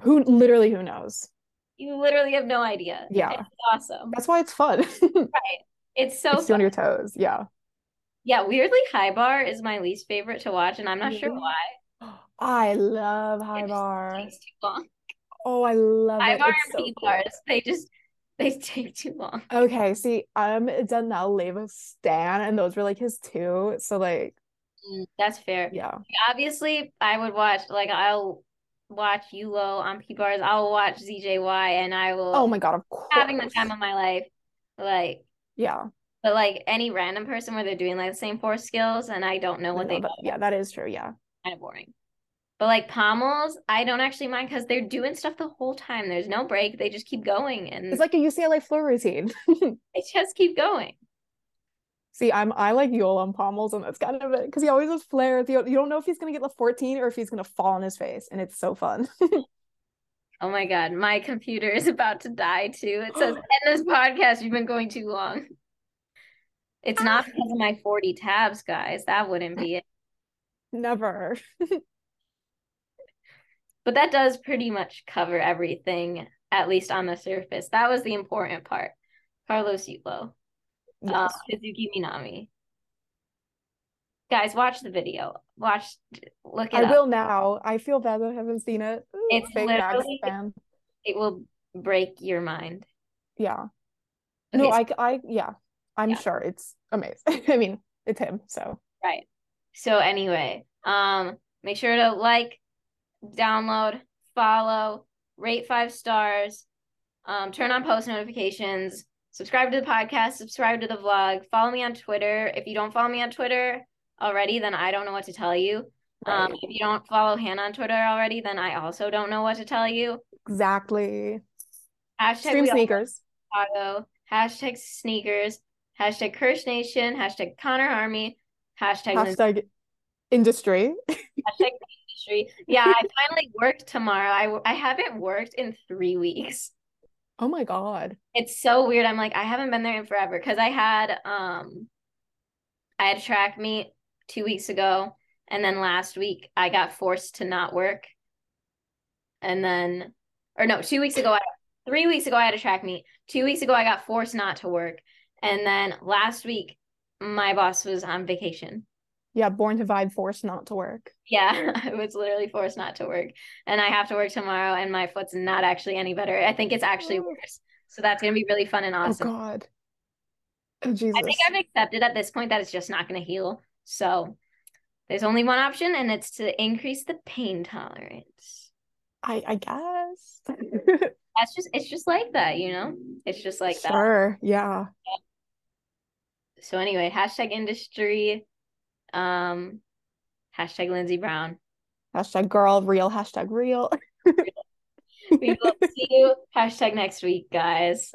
Who knows? You literally have no idea. Yeah, it's awesome. That's why it's fun. Right? It's so fun. On your toes. Yeah. Yeah. Weirdly, high bar is my least favorite to watch, and I'm not sure why. I love high bar. It takes too long. Oh, I love it. High bar and P bars, they take too long. Okay, see, I'm a Daniel Leva stan, and those were like his two. So like, that's fair. Yeah. Obviously, I would watch. Like, I'll watch Yulo on P bars. I'll watch ZJY, and I will. Oh my God, of course. Having the time of my life. Like. Yeah. But like any random person where they're doing like the same four skills, and I don't know what they do. Yeah, that is true. Yeah. Kind of boring. But like pommels, I don't actually mind because they're doing stuff the whole time. There's no break. They just keep going, and it's like a UCLA floor routine. They just keep going. See, I like Yule on pommels, and that's kind of it, because he always has flares. You don't know if he's gonna get the 14 or if he's gonna fall on his face, and it's so fun. Oh my God, my computer is about to die too. It says, end this podcast, you've been going too long. It's not because of my 40 tabs, guys. That wouldn't be it. Never. But that does pretty much cover everything, at least on the surface. That was the important part. Carlos Yulo. Yes. Kazuki Minami. Guys, watch the video. Look it up. I will now. I feel bad that I haven't seen it. Ooh, it's literally, it will break your mind. Yeah. Okay, no, I'm sure it's amazing. I mean, it's him, so. Right. So anyway, make sure to like, download, follow, rate 5 stars, turn on post notifications, subscribe to the podcast, subscribe to the vlog, follow me on Twitter. If you don't follow me on Twitter already, then I don't know what to tell you. Right. If you don't follow Hannah on Twitter already, then I also don't know what to tell you. Exactly. Stream sneakers. Chicago. Hashtag sneakers. Hashtag Kirsch Nation. Hashtag Connor Army. Hashtag industry. Hashtag industry. Yeah, I finally worked tomorrow. I haven't worked in 3 weeks. Oh my God. It's so weird. I'm like, I haven't been there in forever because I had track meet 2 weeks ago. And then last week I got forced to not work. 3 weeks ago I had a track meet. 2 weeks ago I got forced not to work. And then last week my boss was on vacation. Yeah, born to vibe, forced not to work. Yeah, I was literally forced not to work. And I have to work tomorrow and my foot's not actually any better. I think it's actually worse. So that's going to be really fun and awesome. Oh, God. Oh, Jesus. I think I've accepted at this point that it's just not going to heal. So there's only one option, and it's to increase the pain tolerance. I guess. It's just like that, you know? It's just like that. Sure, yeah. So anyway, hashtag industry. Hashtag Lynnzee Brown. Hashtag girl real. Hashtag real. We will see you. Hashtag next week, guys.